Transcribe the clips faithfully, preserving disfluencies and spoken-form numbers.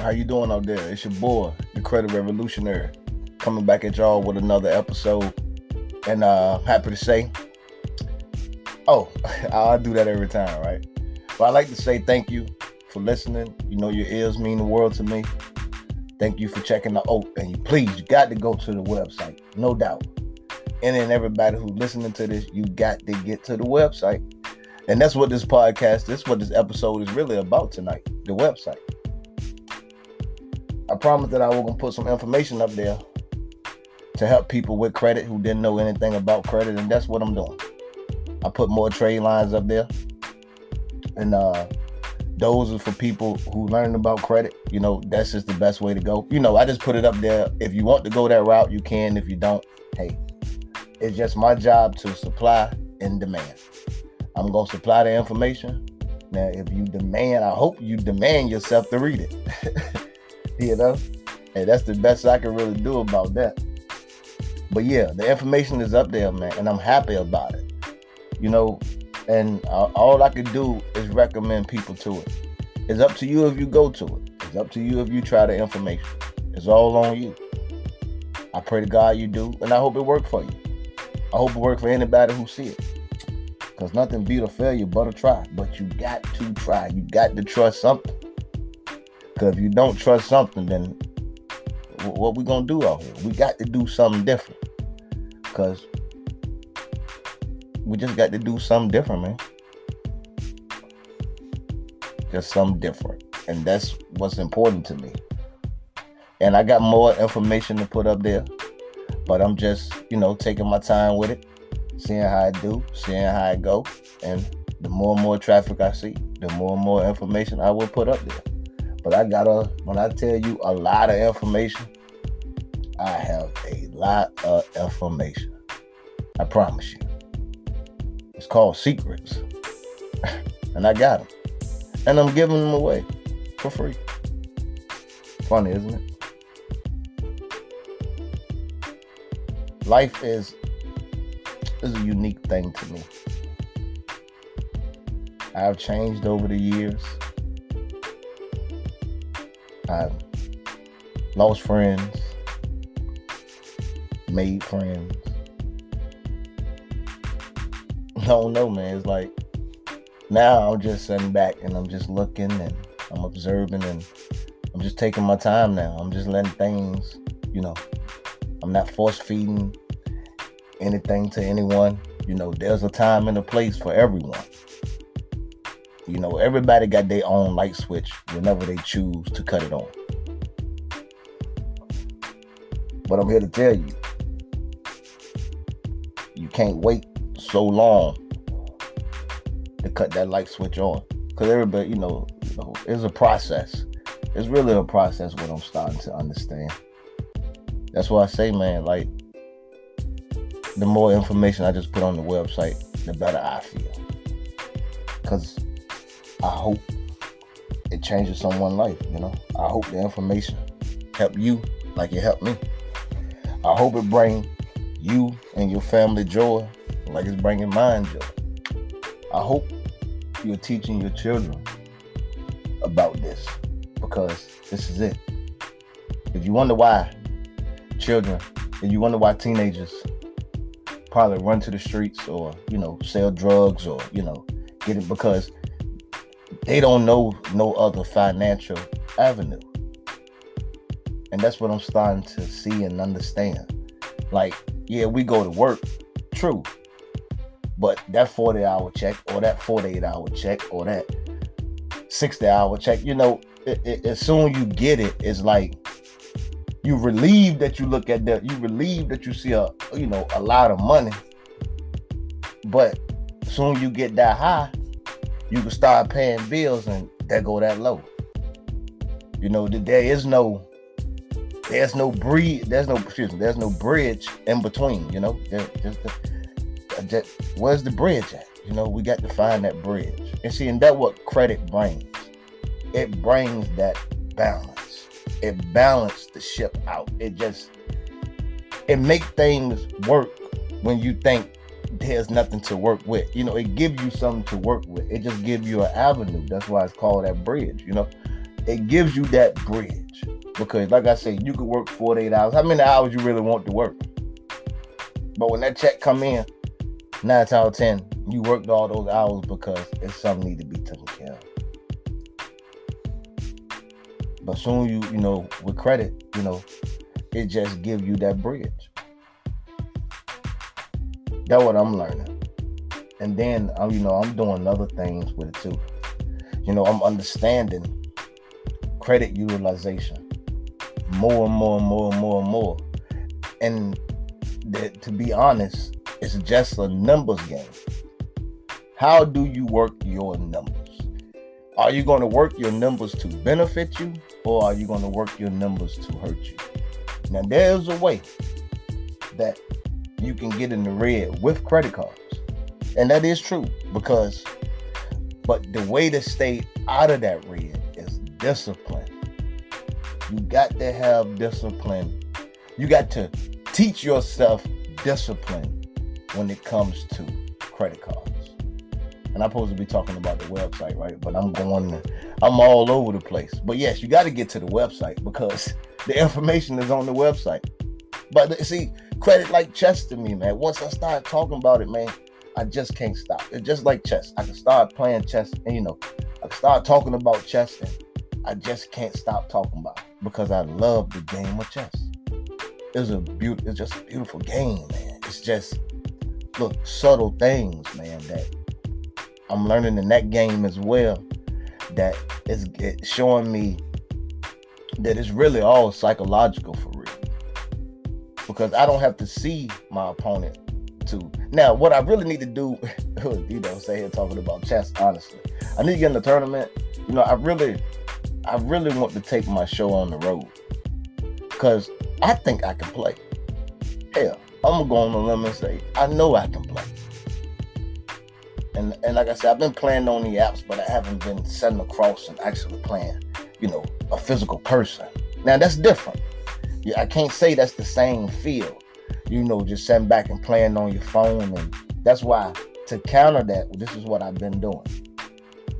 How you doing out there? It's your boy, the Credit Revolutionary, coming back at y'all with another episode. And uh, happy to say, oh, I do that every time, right? But I like to say thank you for listening. You know, your ears mean the world to me. Thank you for checking the out. And you, please, you got to go to the website, no doubt. And then everybody who's listening to this, you got to get to the website. And that's what this podcast, that's what this episode is really about tonight, the website. I promised that I was going to put some information up there to help people with credit who didn't know anything about credit, and that's what I'm doing. I put more trade lines up there, and uh, those are for people who learn about credit. You know, that's just the best way to go. You know, I just put it up there. If you want to go that route, you can. If you don't, hey, it's just my job to supply and demand. I'm going to supply the information. Now, if you demand, I hope you demand yourself to read it. You know, and that's the best I can really do about that. But yeah, the information is up there, man, and I'm happy about it. You know, and uh, all I can do is recommend people to it. It's up to you if you go to it. It's up to you if you try the information. It's all on you. I pray to God you do, and I hope it worked for you. I hope it worked for anybody who see it. Because nothing beat a failure but a try. But you got to try. You got to trust something. Because if you don't trust something, then what we going to do out here? We got to do something different. Because we just got to do something different, man. Just something different. And that's what's important to me. And I got more information to put up there. But I'm just, you know, taking my time with it. Seeing how it do. Seeing how it go. And the more and more traffic I see, the more and more information I will put up there. But I got a, when I tell you a lot of information, I have a lot of information. I promise you. It's called secrets. And I got them. And I'm giving them away for free. Funny, isn't it? Life is, is a unique thing to me. I've changed over the years. I've lost friends, made friends. I don't know, man. It's like now I'm just sitting back and I'm just looking and I'm observing and I'm just taking my time now. I'm just letting things, you know, I'm not force feeding anything to anyone. You know, there's a time and a place for everyone. You know, everybody got their own light switch whenever they choose to cut it on. But I'm here to tell you, you can't wait so long to cut that light switch on. Because everybody, you know, you know, it's a process. It's really a process what I'm starting to understand. That's why I say, man, like, the more information I just put on the website, the better I feel. Because I hope it changes someone's life, you know. I hope the information help you like it helped me. I hope it bring you and your family joy like it's bringing mine joy. I hope you're teaching your children about this because this is it. If you wonder why children, if you wonder why teenagers probably run to the streets or, you know, sell drugs or, you know, get it because they don't know no other financial avenue. And that's what I'm starting to see and understand. Like, yeah, we go to work, true. But that forty-hour check or that forty-eight-hour check or that sixty-hour check, you know, it, it, as soon as you get it, it's like you relieved that you look at that. You relieved that you see, a you know, a lot of money. But soon as you get that high, you can start paying bills and that go that low. You know, there is no, there's no breed, there's no, excuse me, there's no bridge in between, you know. There, just the, just, where's the bridge at? You know, we got to find that bridge. And see, and that's what credit brings. It brings that balance. It balances the ship out. It just, it makes things work when you think there's nothing to work with. You know, it gives you something to work with. It just gives you an avenue. That's why it's called that bridge, you know. it gives you that bridge. Because like I said, you could work forty-eight hours. How many hours you really want to work? But when that check come in, nine out of ten, you worked all those hours because it's something need to be taken care of. But soon you, you know, with credit, you know, it just gives you that bridge. That's what I'm learning. And then, um, you know, I'm doing other things with it too. You know, I'm understanding credit utilization more and more and more and more and more. And that, to be honest, it's just a numbers game. How do you work your numbers? Are you going to work your numbers to benefit you, or are you going to work your numbers to hurt you? Now, there's a way that you can get in the red with credit cards. And that is true, because, but the way to stay out of that red is discipline. You got to have discipline. You got to teach yourself discipline when it comes to credit cards. And I'm supposed to be talking about the website, right? But I'm going, I'm all over the place. But yes, you got to get to the website because the information is on the website. But see, credit like chess to me, man. Once I start talking about it, man, I just can't stop. It's just like chess. I can start playing chess and, you know, I can start talking about chess and I just can't stop talking about it because I love the game of chess. It's a beautiful, it's just a beautiful game, man. It's just, look, subtle things, man, that I'm learning in that game as well, that is it's showing me that it's really all psychological for real. Because I don't have to see my opponent to. Now, what I really need to do, you know, say here talking about chess, honestly, I need to get in the tournament. You know, I really, I really want to take my show on the road. Because I think I can play. Hell, I'm going to go on a limb and say, I know I can play. And and like I said, I've been playing on the apps, but I haven't been sitting across and actually playing, you know, a physical person. Now, that's different. Yeah, I can't say that's the same feel, you know, just sitting back and playing on your phone. And that's why, to counter that, this is what I've been doing.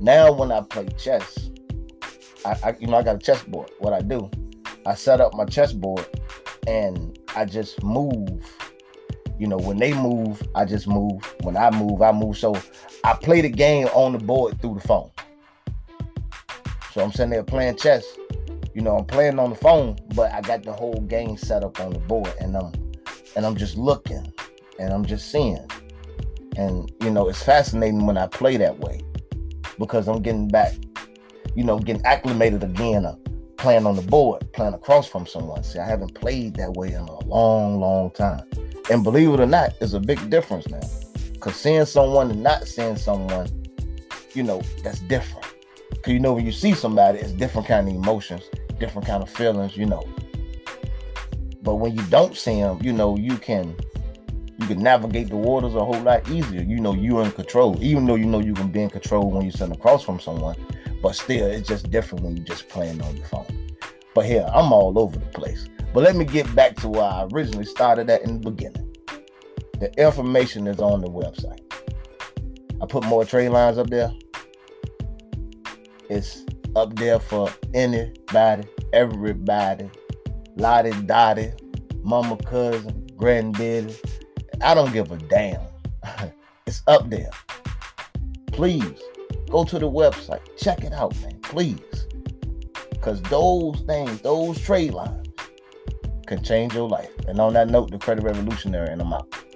Now, when I play chess, I, I you know, I got a chessboard. What I do, I set up my chessboard and I just move. You know, when they move, I just move. When I move, I move. So I play the game on the board through the phone. So I'm sitting there playing chess. You know, I'm playing on the phone, but I got the whole game set up on the board, and I'm and I'm just looking, and I'm just seeing. And, you know, it's fascinating when I play that way because I'm getting back, you know, getting acclimated again, uh, playing on the board, playing across from someone. See, I haven't played that way in a long, long time. And believe it or not, it's a big difference now because seeing someone and not seeing someone, you know, that's different. Because, you know, when you see somebody, it's different kind of emotions, different kind of feelings, you know. But when you don't see them, you know, you can you can navigate the waters a whole lot easier. You know, you're in control, even though you know you can be in control when you're sitting across from someone. But still, it's just different when you're just playing on your phone. But here, I'm all over the place. But let me get back to where I originally started at in the beginning. The information is on the website. I put more trade lines up there. It's up there for anybody, everybody, lottie, dottie, mama, cousin, granddaddy. I don't give a damn. It's up there. Please go to the website. Check it out, man. Please. Because those things, those trade lines can change your life. And on that note, the Credit Revolutionary, and I'm out.